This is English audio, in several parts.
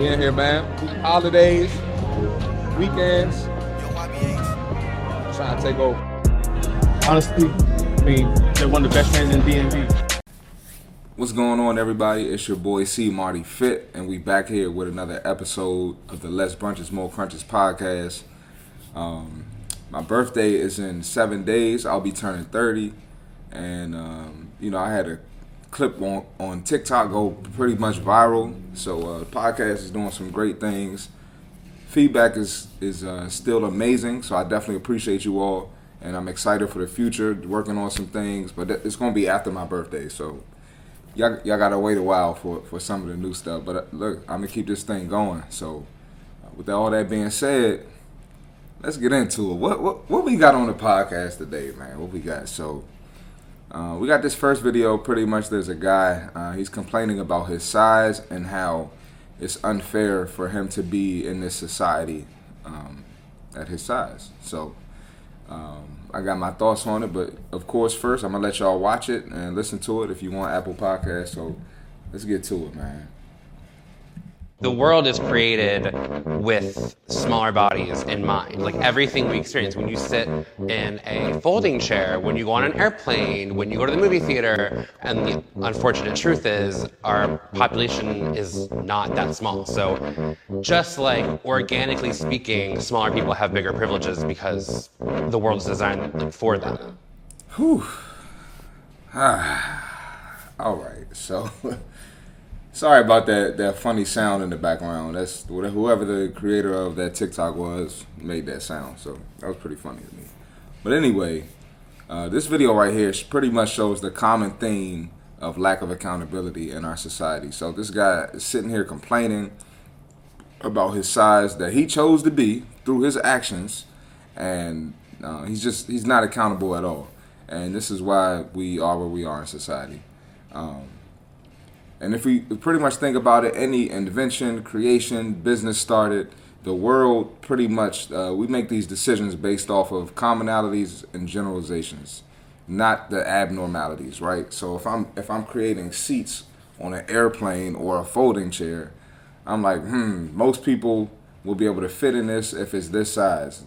being here, man. Holidays, weekends, I'm trying to take over. Honestly, I mean, they're one of the best friends in DMV. What's going on, everybody? It's your boy C Marty Fit, and we back here with another episode of the Less Brunches, More Crunches podcast. My birthday is in 7 days. I'll be turning 30, and you know, I had a clip on TikTok go pretty much viral. So the podcast is doing some great things. Feedback is still amazing. So I definitely appreciate you all, and I'm excited for the future. Working on some things, but it's gonna be after my birthday. So y'all gotta wait a while for some of the new stuff. But look, I'm gonna keep this thing going. So with all that being said, let's get into it. What we got on the podcast today, man? What we got? So we got this first video. Pretty much, there's a guy. He's complaining about his size and how it's unfair for him to be in this society at his size. So I got my thoughts on it, but of course, first I'm gonna let y'all watch it and listen to it if you want Apple Podcasts. So let's get to it, man. The world is created with smaller bodies in mind. Like everything we experience, when you sit in a folding chair, when you go on an airplane, when you go to the movie theater, and the unfortunate truth is our population is not that small. So just like organically speaking, smaller people have bigger privileges because the world is designed for them. Whew. All right, so... Sorry about that funny sound in the background. That's whoever the creator of that TikTok was made that sound. So that was pretty funny to me. But anyway, this video right here pretty much shows the common theme of lack of accountability in our society. So this guy is sitting here complaining about his size that he chose to be through his actions, and he's not accountable at all. And this is why we are where we are in society. And if we pretty much think about it, any invention, creation, business started, the world pretty much, we make these decisions based off of commonalities and generalizations, not the abnormalities, right? So if I'm creating seats on an airplane or a folding chair, I'm like, most people will be able to fit in this if it's this size.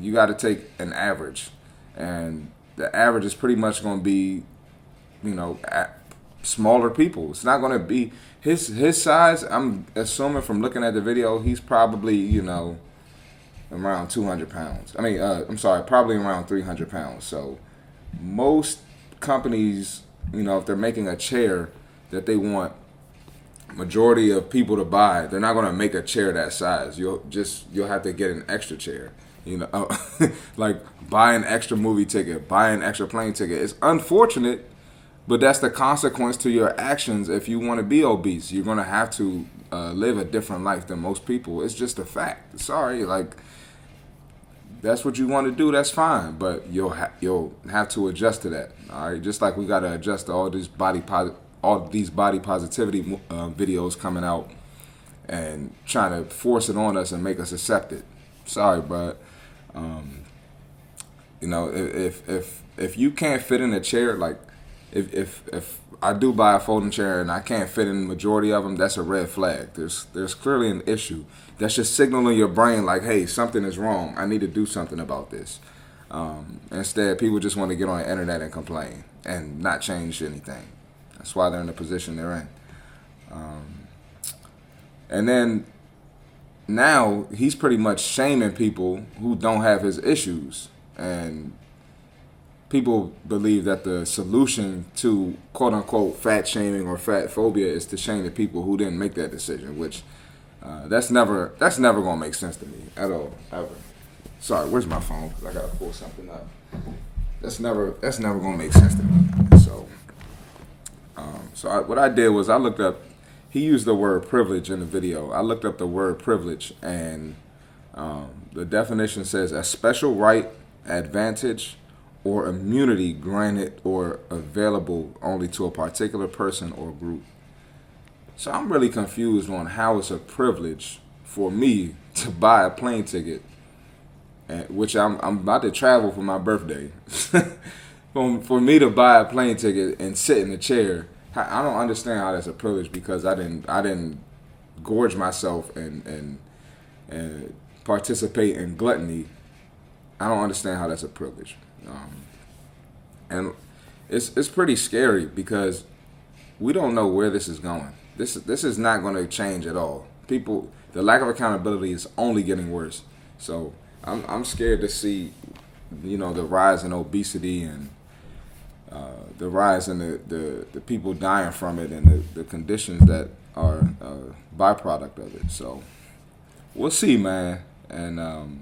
You got to take an average, and the average is pretty much going to be, you know, smaller people. It's not going to be his size. I'm assuming from looking at the video, he's probably, you know, around 200 pounds. I mean, probably around 300 pounds. So most companies, you know, if they're making a chair that they want majority of people to buy, they're not going to make a chair that size. You'll have to get an extra chair, you know, like buy an extra movie ticket, buy an extra plane ticket. It's unfortunate, but that's the consequence to your actions. If you want to be obese, you're going to have to live a different life than most people. It's just a fact. Sorry, like, that's what you want to do, that's fine. But you'll have to adjust to that, all right? Just like we got to adjust to all these body positivity videos coming out and trying to force it on us and make us accept it. Sorry, but, you know, if you can't fit in a chair, like, If I do buy a folding chair and I can't fit in the majority of them, that's a red flag. There's clearly an issue. That's just signaling your brain like, hey, something is wrong. I need to do something about this. Instead, people just want to get on the internet and complain and not change anything. That's why they're in the position they're in. And then now he's pretty much shaming people who don't have his issues, and people believe that the solution to quote-unquote fat shaming or fat phobia is to shame the people who didn't make that decision, which that's never going to make sense to me at all, ever. Sorry, where's my phone? Because I got to pull something up. That's never going to make sense to me. So what I did was I looked up, he used the word privilege in the video. I looked up the word privilege, and the definition says a special right, advantage, or immunity granted or available only to a particular person or group. So I'm really confused on how it's a privilege for me to buy a plane ticket, which I'm about to travel for my birthday. For me to buy a plane ticket and sit in a chair, I don't understand how that's a privilege, because I didn't gorge myself and participate in gluttony, I don't understand how that's a privilege. And it's pretty scary because we don't know where this is going. This is not going to change at all. People, the lack of accountability is only getting worse. So I'm scared to see, you know, the rise in obesity and the rise in the people dying from it and the conditions that are a byproduct of it. So we'll see, man. And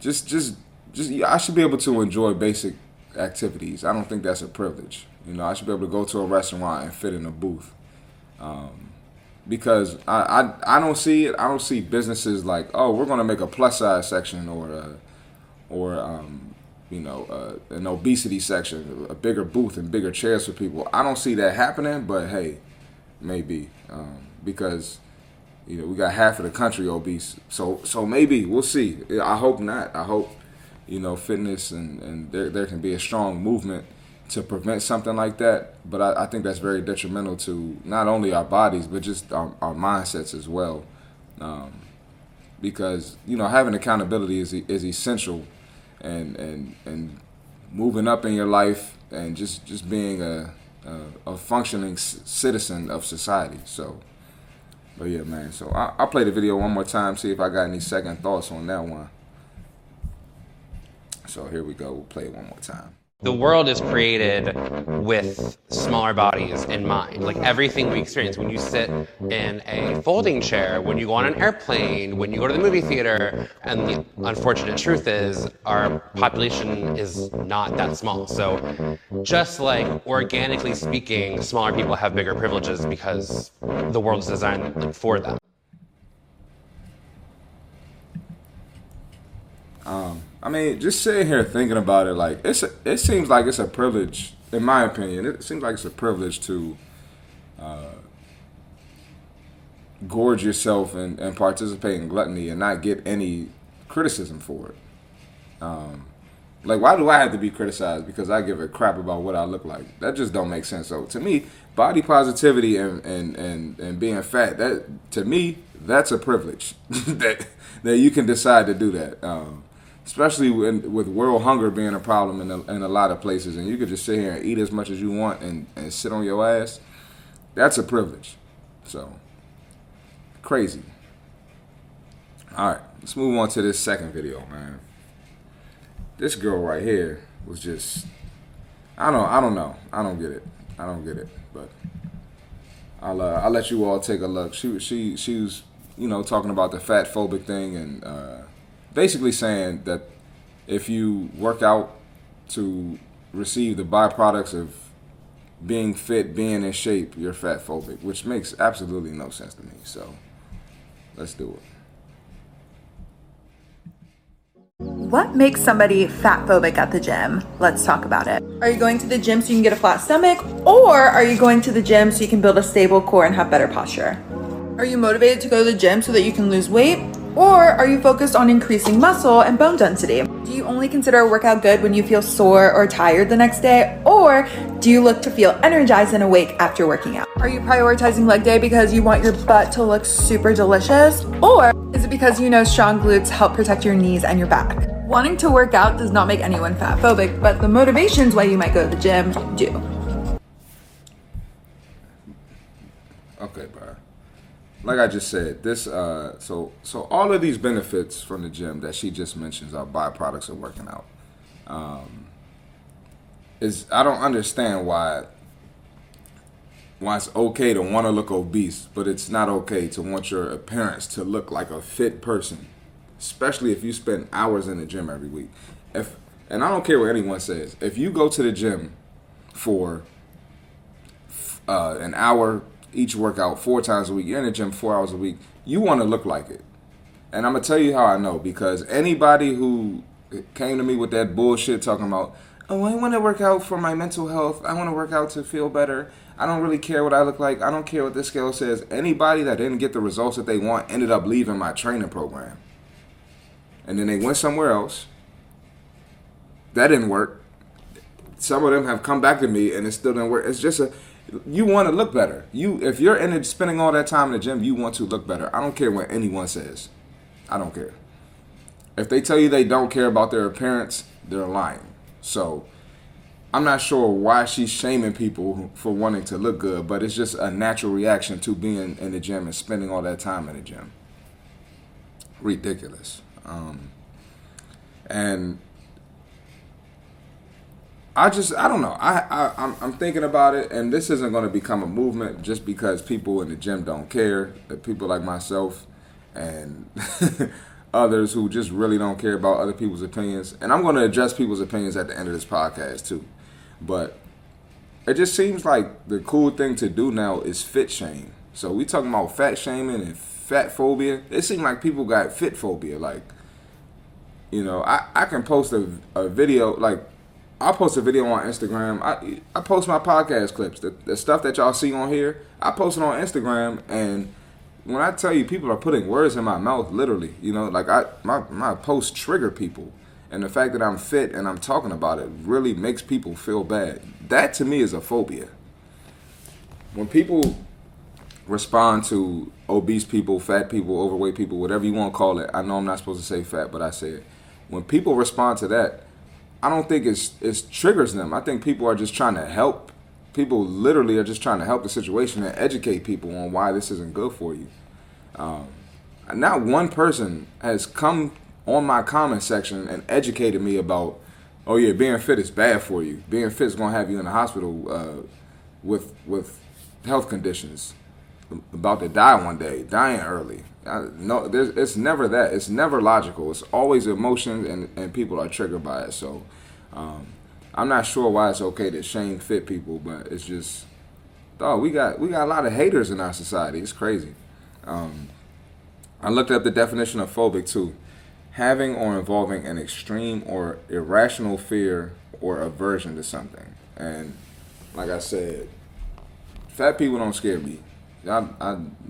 just I should be able to enjoy basic activities. I don't think that's a privilege. You know, I should be able to go to a restaurant and fit in a booth. Because I don't see it. I don't see businesses like, oh, we're going to make a plus size section or an obesity section, a bigger booth and bigger chairs for people. I don't see that happening, but hey, maybe because, you know, we got half of the country obese. So maybe we'll see. I hope not. I hope, you know, fitness and there can be a strong movement to prevent something like that, but I think that's very detrimental to not only our bodies but just our mindsets as well, because, you know, having accountability is essential, and moving up in your life and just being a functioning citizen of society. So, but yeah, man. So I'll play the video one more time, see if I got any second thoughts on that one. So here we go. We'll play it one more time. The world is created with smaller bodies in mind. Like everything we experience, when you sit in a folding chair, when you go on an airplane, when you go to the movie theater, and the unfortunate truth is our population is not that small. So just like organically speaking, smaller people have bigger privileges because the world is designed for them. I mean, just sitting here thinking about it, like it seems like it's a privilege, in my opinion. It seems like it's a privilege to gorge yourself and participate in gluttony and not get any criticism for it. Like, why do I have to be criticized because I give a crap about what I look like? That just don't make sense. So to me, body positivity and being fat, that to me, that's a privilege that you can decide to do that. Especially with world hunger being a problem in a lot of places, and you could just sit here and eat as much as you want and sit on your ass, that's a privilege. So, crazy. All right, let's move on to this second video, man. This girl right here was just, I don't know. I don't get it. But I'll let you all take a look. She was, you know, talking about the fat phobic thing and basically saying that if you work out to receive the byproducts of being fit, being in shape, you're fat phobic, which makes absolutely no sense to me. So let's do it. What makes somebody fat phobic at the gym? Let's talk about it. Are you going to the gym so you can get a flat stomach, or are you going to the gym so you can build a stable core and have better posture? Are you motivated to go to the gym so that you can lose weight? Or are you focused on increasing muscle and bone density? Do you only consider a workout good when you feel sore or tired the next day? Or do you look to feel energized and awake after working out? Are you prioritizing leg day because you want your butt to look super delicious? Or is it because you know strong glutes help protect your knees and your back? Wanting to work out does not make anyone fat phobic, but the motivations why you might go to the gym do. Okay, bye. Like I just said, this so all of these benefits from the gym that she just mentions are byproducts of working out. Is I don't understand why it's okay to want to look obese, but it's not okay to want your appearance to look like a fit person, especially if you spend hours in the gym every week. And I don't care what anyone says, if you go to the gym for an hour each workout 4 times a week, you're in the gym 4 hours a week, you want to look like it. And I'm going to tell you how I know, because anybody who came to me with that bullshit talking about, oh, I want to work out for my mental health, I want to work out to feel better, I don't really care what I look like, I don't care what this scale says, anybody that didn't get the results that they want ended up leaving my training program. And then they went somewhere else. That didn't work. Some of them have come back to me and it still didn't work. It's just You want to look better. If you're in it spending all that time in the gym, you want to look better. I don't care what anyone says. I don't care. If they tell you they don't care about their appearance, they're lying. So I'm not sure why she's shaming people for wanting to look good, but it's just a natural reaction to being in the gym and spending all that time in the gym. Ridiculous. And I don't know. I'm thinking about it, and this isn't going to become a movement just because people in the gym don't care. People like myself and others who just really don't care about other people's opinions. And I'm going to address people's opinions at the end of this podcast too. But it just seems like the cool thing to do now is fit shame. So we talking about fat shaming and fat phobia. It seems like people got fit phobia. Like, you know, I can post a video, like, I post a video on Instagram. I post my podcast clips. The stuff that y'all see on here, I post it on Instagram. And when I tell you, people are putting words in my mouth, literally. You know, like my posts trigger people. And the fact that I'm fit and I'm talking about it really makes people feel bad. That, to me, is a phobia. When people respond to obese people, fat people, overweight people, whatever you want to call it. I know I'm not supposed to say fat, but I say it. When people respond to that, I don't think it triggers them. I think people are just trying to help. People literally are just trying to help the situation and educate people on why this isn't good for you. Not one person has come on my comment section and educated me about, oh yeah, being fit is bad for you. Being fit is going to have you in the hospital with health conditions, about to die one day, dying early. No, it's never that. It's never logical. It's always emotions, and people are triggered by it. So I'm not sure why it's okay to shame fit people, but it's just, dog, we got a lot of haters in our society. It's crazy. I looked up the definition of phobic too. Having or involving an extreme or irrational fear or aversion to something. And like I said, fat people don't scare me. Y'all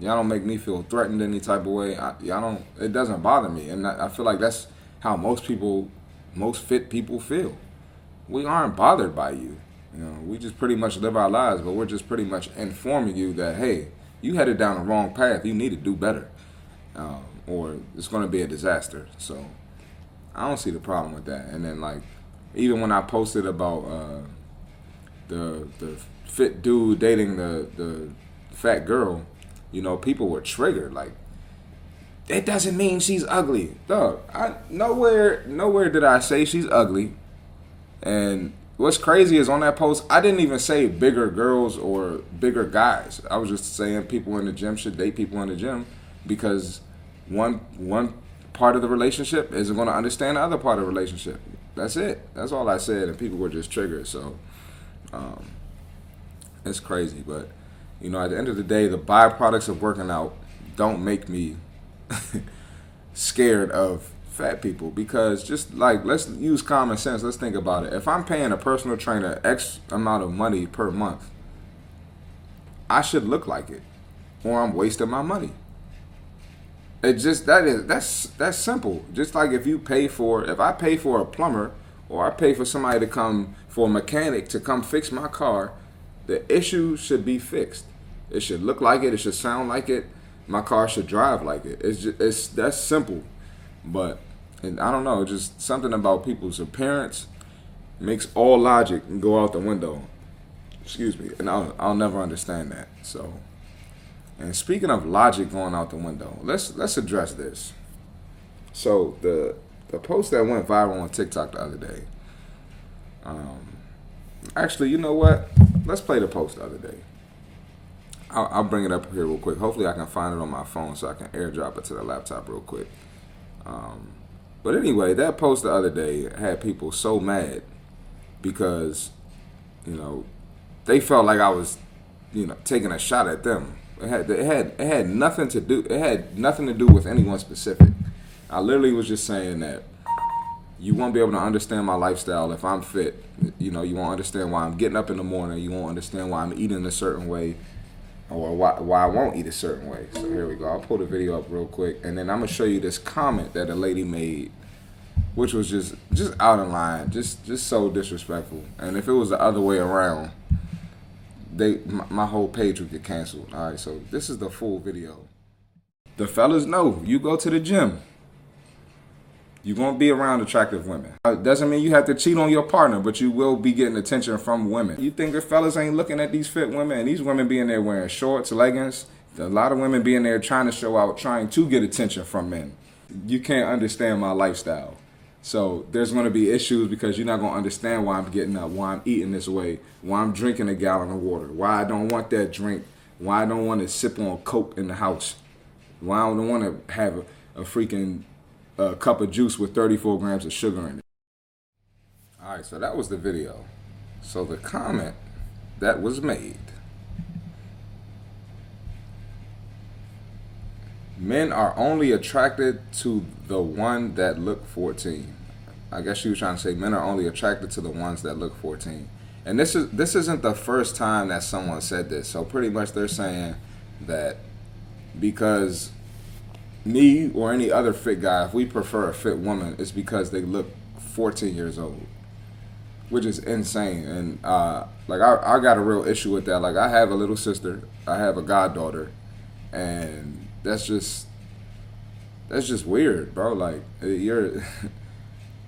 don't make me feel threatened any type of way. Y'all don't. It doesn't bother me, and I feel like that's how most fit people feel. We aren't bothered by you. You know, we just pretty much live our lives, but we're just pretty much informing you that, hey, you headed down the wrong path. You need to do better, or it's going to be a disaster. So I don't see the problem with that. And then, like, even when I posted about the fit dude dating the fat girl, you know, people were triggered. Like, it doesn't mean she's ugly. Dog, nowhere did I say she's ugly. And what's crazy is on that post, I didn't even say bigger girls or bigger guys. I was just saying people in the gym should date people in the gym because one part of the relationship isn't going to understand the other part of the relationship. That's it. That's all I said, and people were just triggered. So it's crazy, but you know, at the end of the day, the byproducts of working out don't make me scared of fat people because just like, let's use common sense. Let's think about it. If I'm paying a personal trainer X amount of money per month, I should look like it or I'm wasting my money. That's simple. Just like if I pay for a plumber or I pay for somebody to come, for a mechanic to come fix my car, the issue should be fixed. It should look like it. It should sound like it. My car should drive like it. It's that's simple. But, and I don't know, just something about people's appearance makes all logic go out the window. Excuse me. And I'll never understand that. So, and speaking of logic going out the window, let's address this. So the post that went viral on TikTok the other day. Actually, you know what? Let's play the post the other day. I'll bring it up here real quick. Hopefully I can find it on my phone so I can airdrop it to the laptop real quick. But anyway, that post the other day had people so mad because, you know, they felt like I was, you know, taking a shot at them. It had nothing to do. It had nothing to do with anyone specific. I literally was just saying that you won't be able to understand my lifestyle if I'm fit. You know, you won't understand why I'm getting up in the morning. You won't understand why I'm eating a certain way or why I won't eat a certain way. So here we go. I'll pull the video up real quick. And then I'm going to show you this comment that a lady made, which was just out of line, just so disrespectful. And if it was the other way around, my whole page would get canceled. All right, so this is the full video. The fellas know you go to the gym, you're going to be around attractive women. It doesn't mean you have to cheat on your partner, but you will be getting attention from women. You think the fellas ain't looking at these fit women, and these women be in there wearing shorts, leggings. A lot of women be in there trying to show out, trying to get attention from men. You can't understand my lifestyle. So there's going to be issues because you're not going to understand why I'm getting up, why I'm eating this way, why I'm drinking a gallon of water, why I don't want that drink, why I don't want to sip on Coke in the house, why I don't want to have a freaking cup of juice with 34 grams of sugar in it. All right, so that was the video. So the comment that was made: men are only attracted to the one that look 14. I guess she was trying to say men are only attracted to the ones that look 14. And this isn't the first time that someone said this. So pretty much they're saying that because me or any other fit guy, if we prefer a fit woman, it's because they look 14 years old, which is insane. And I got a real issue with that. Like, I have a little sister, I have a goddaughter, and that's just weird, bro. Like,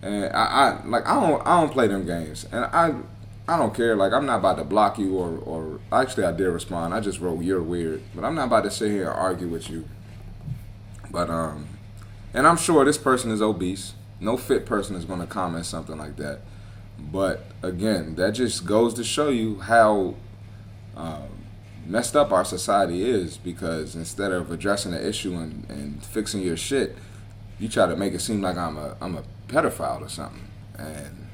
I don't play them games, and I don't care. Like, I'm not about to block you or actually I did respond. I just wrote "you're weird," but I'm not about to sit here and argue with you. But and I'm sure this person is obese. No fit person is going to comment something like that. But again, that just goes to show you how messed up our society is, because instead of addressing the issue and fixing your shit, you try to make it seem like I'm a pedophile or something. And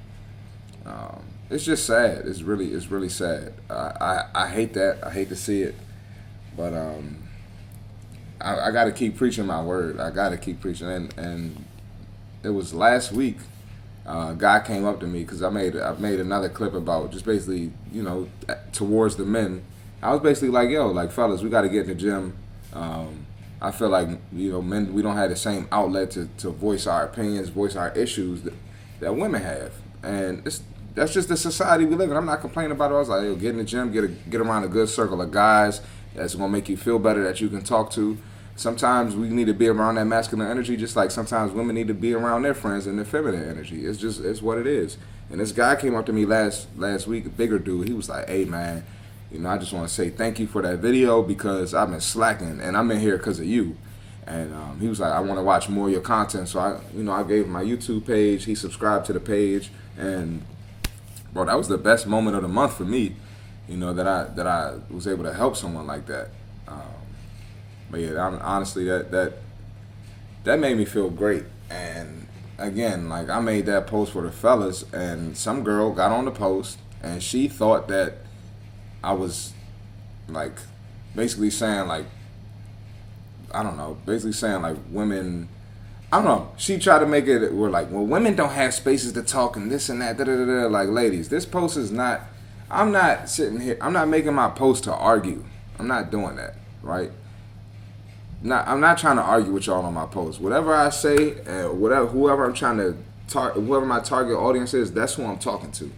it's just sad. It's really sad. I hate that. I hate to see it. But I got to keep preaching my word. I got to keep preaching. And it was last week. A guy came up to me because I made another clip about just basically, towards the men. I was basically like, yo, like, fellas, we got to get in the gym. I feel like, men, we don't have the same outlet to voice our opinions, voice our issues that women have. And that's just the society we live in. I'm not complaining about it. I was like, yo, get in the gym, get around a good circle of guys that's going to make you feel better, that you can talk to. Sometimes we need to be around that masculine energy, just like sometimes women need to be around their friends and their feminine energy. It's what it is. And this guy came up to me last week, a bigger dude. He was like, hey, man, I just want to say thank you for that video because I've been slacking and I'm in here because of you. And he was like, I want to watch more of your content. So I gave him my YouTube page. He subscribed to the page, and bro, that was the best moment of the month for me. That I was able to help someone like that. But yeah, honestly, that made me feel great. And again, like, I made that post for the fellas, and some girl got on the post and she thought that I was, like, basically saying, like, I don't know, basically saying, like, women, I don't know. She tried to make it, we're like, well, women don't have spaces to talk and this and that, da-da-da-da. Like, ladies, this post is not, I'm not sitting here, I'm not making my post to argue. I'm not doing that, right? I'm not trying to argue with y'all on my post. Whatever I say, whoever my target audience is, that's who I'm talking to.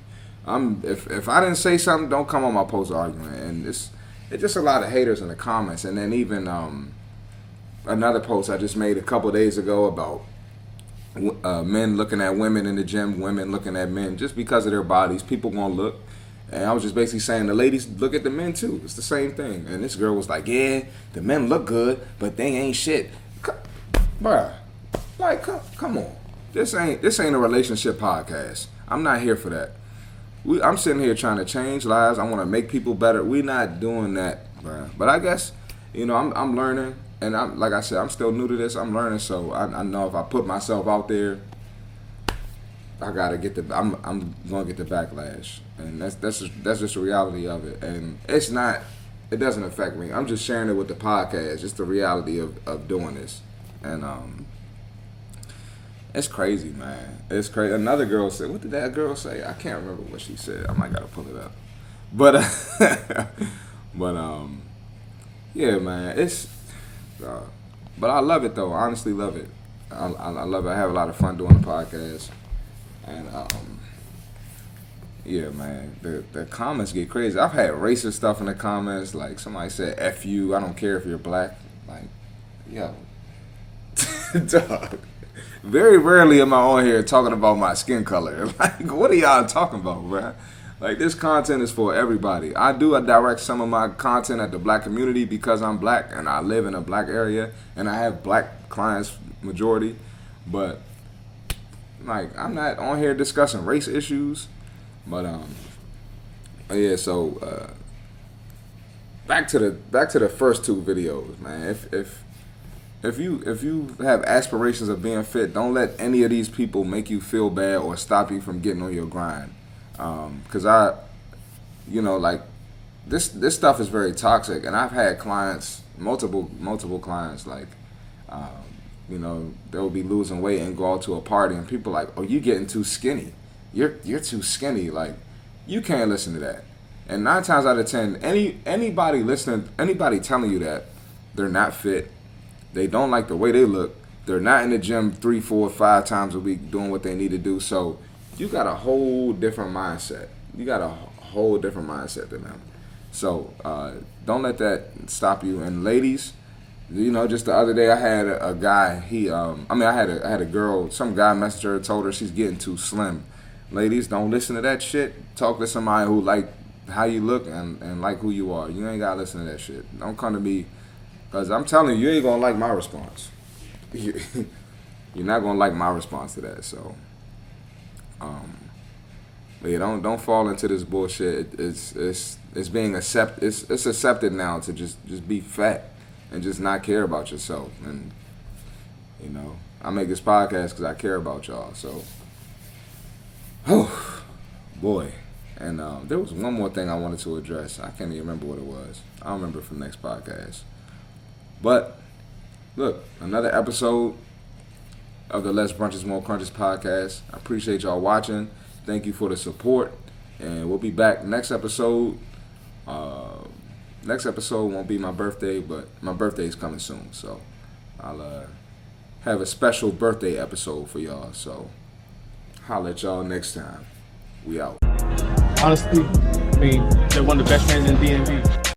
If I didn't say something, don't come on my post arguing. And it's just a lot of haters in the comments. And then even another post I just made a couple days ago about men looking at women in the gym, women looking at men just because of their bodies. People gonna look. And I was just basically saying the ladies look at the men too. It's the same thing. And this girl was like, yeah, the men look good, but they ain't shit. Bruh, like, come on. This ain't a relationship podcast. I'm not here for that. I'm sitting here trying to change lives. I want to make people better. We're not doing that, bro. But I guess, I'm learning. And I'm, like I said, I'm still new to this. I'm learning. So I know if I put myself out there, I got to get I'm going to get the backlash. And that's just the reality of it. And it doesn't affect me. I'm just sharing it with the podcast. It's the reality of doing this. And, it's crazy, man. It's crazy. Another girl said, what did that girl say? I can't remember what she said. I might got to pull it up. But, yeah, man. It's, but I love it, though. I honestly love it. I love it. I have a lot of fun doing the podcast. And Yeah, man. The comments get crazy. I've had racist stuff in the comments. Like, somebody said, F you. I don't care if you're black. Like, yo. Dog. Very rarely am I on here talking about my skin color. Like, what are y'all talking about, bro? Like, this content is for everybody. I direct some of my content at the black community because I'm black and I live in a black area and I have black clients majority. But, like, I'm not on here discussing race issues. But, yeah, so, back to the first two videos, man. If you have aspirations of being fit, don't let any of these people make you feel bad or stop you from getting on your grind. 'Cause this stuff is very toxic, and I've had clients, multiple clients, like, they'll be losing weight and go out to a party, and people like, oh, you getting too skinny. You're too skinny. Like, you can't listen to that. And 9 times out of 10, anybody telling you that, they're not fit. They don't like the way they look. They're not in the gym 3, 4, 5 times a week doing what they need to do. So you got a whole different mindset. Than them. So don't let that stop you. And ladies, just the other day I had a guy. I had a girl. Some guy messaged her, told her she's getting too slim. Ladies, don't listen to that shit. Talk to somebody who like how you look and like who you are. You ain't gotta listen to that shit. Don't come to me. Because I'm telling you, you ain't going to like my response. You're not going to like my response to that. So, but yeah, don't fall into this bullshit. It's being accepted. It's accepted now to just be fat and just not care about yourself. And, I make this podcast because I care about y'all. So, oh, boy. And there was one more thing I wanted to address. I can't even remember what it was. I'll remember from next podcast. But, look, another episode of the Less Brunches, More Crunches podcast. I appreciate y'all watching. Thank you for the support. And we'll be back next episode. Next episode won't be my birthday, but my birthday is coming soon. So, I'll have a special birthday episode for y'all. So, holla at y'all next time. We out. Honestly, they're one of the best friends in DMV.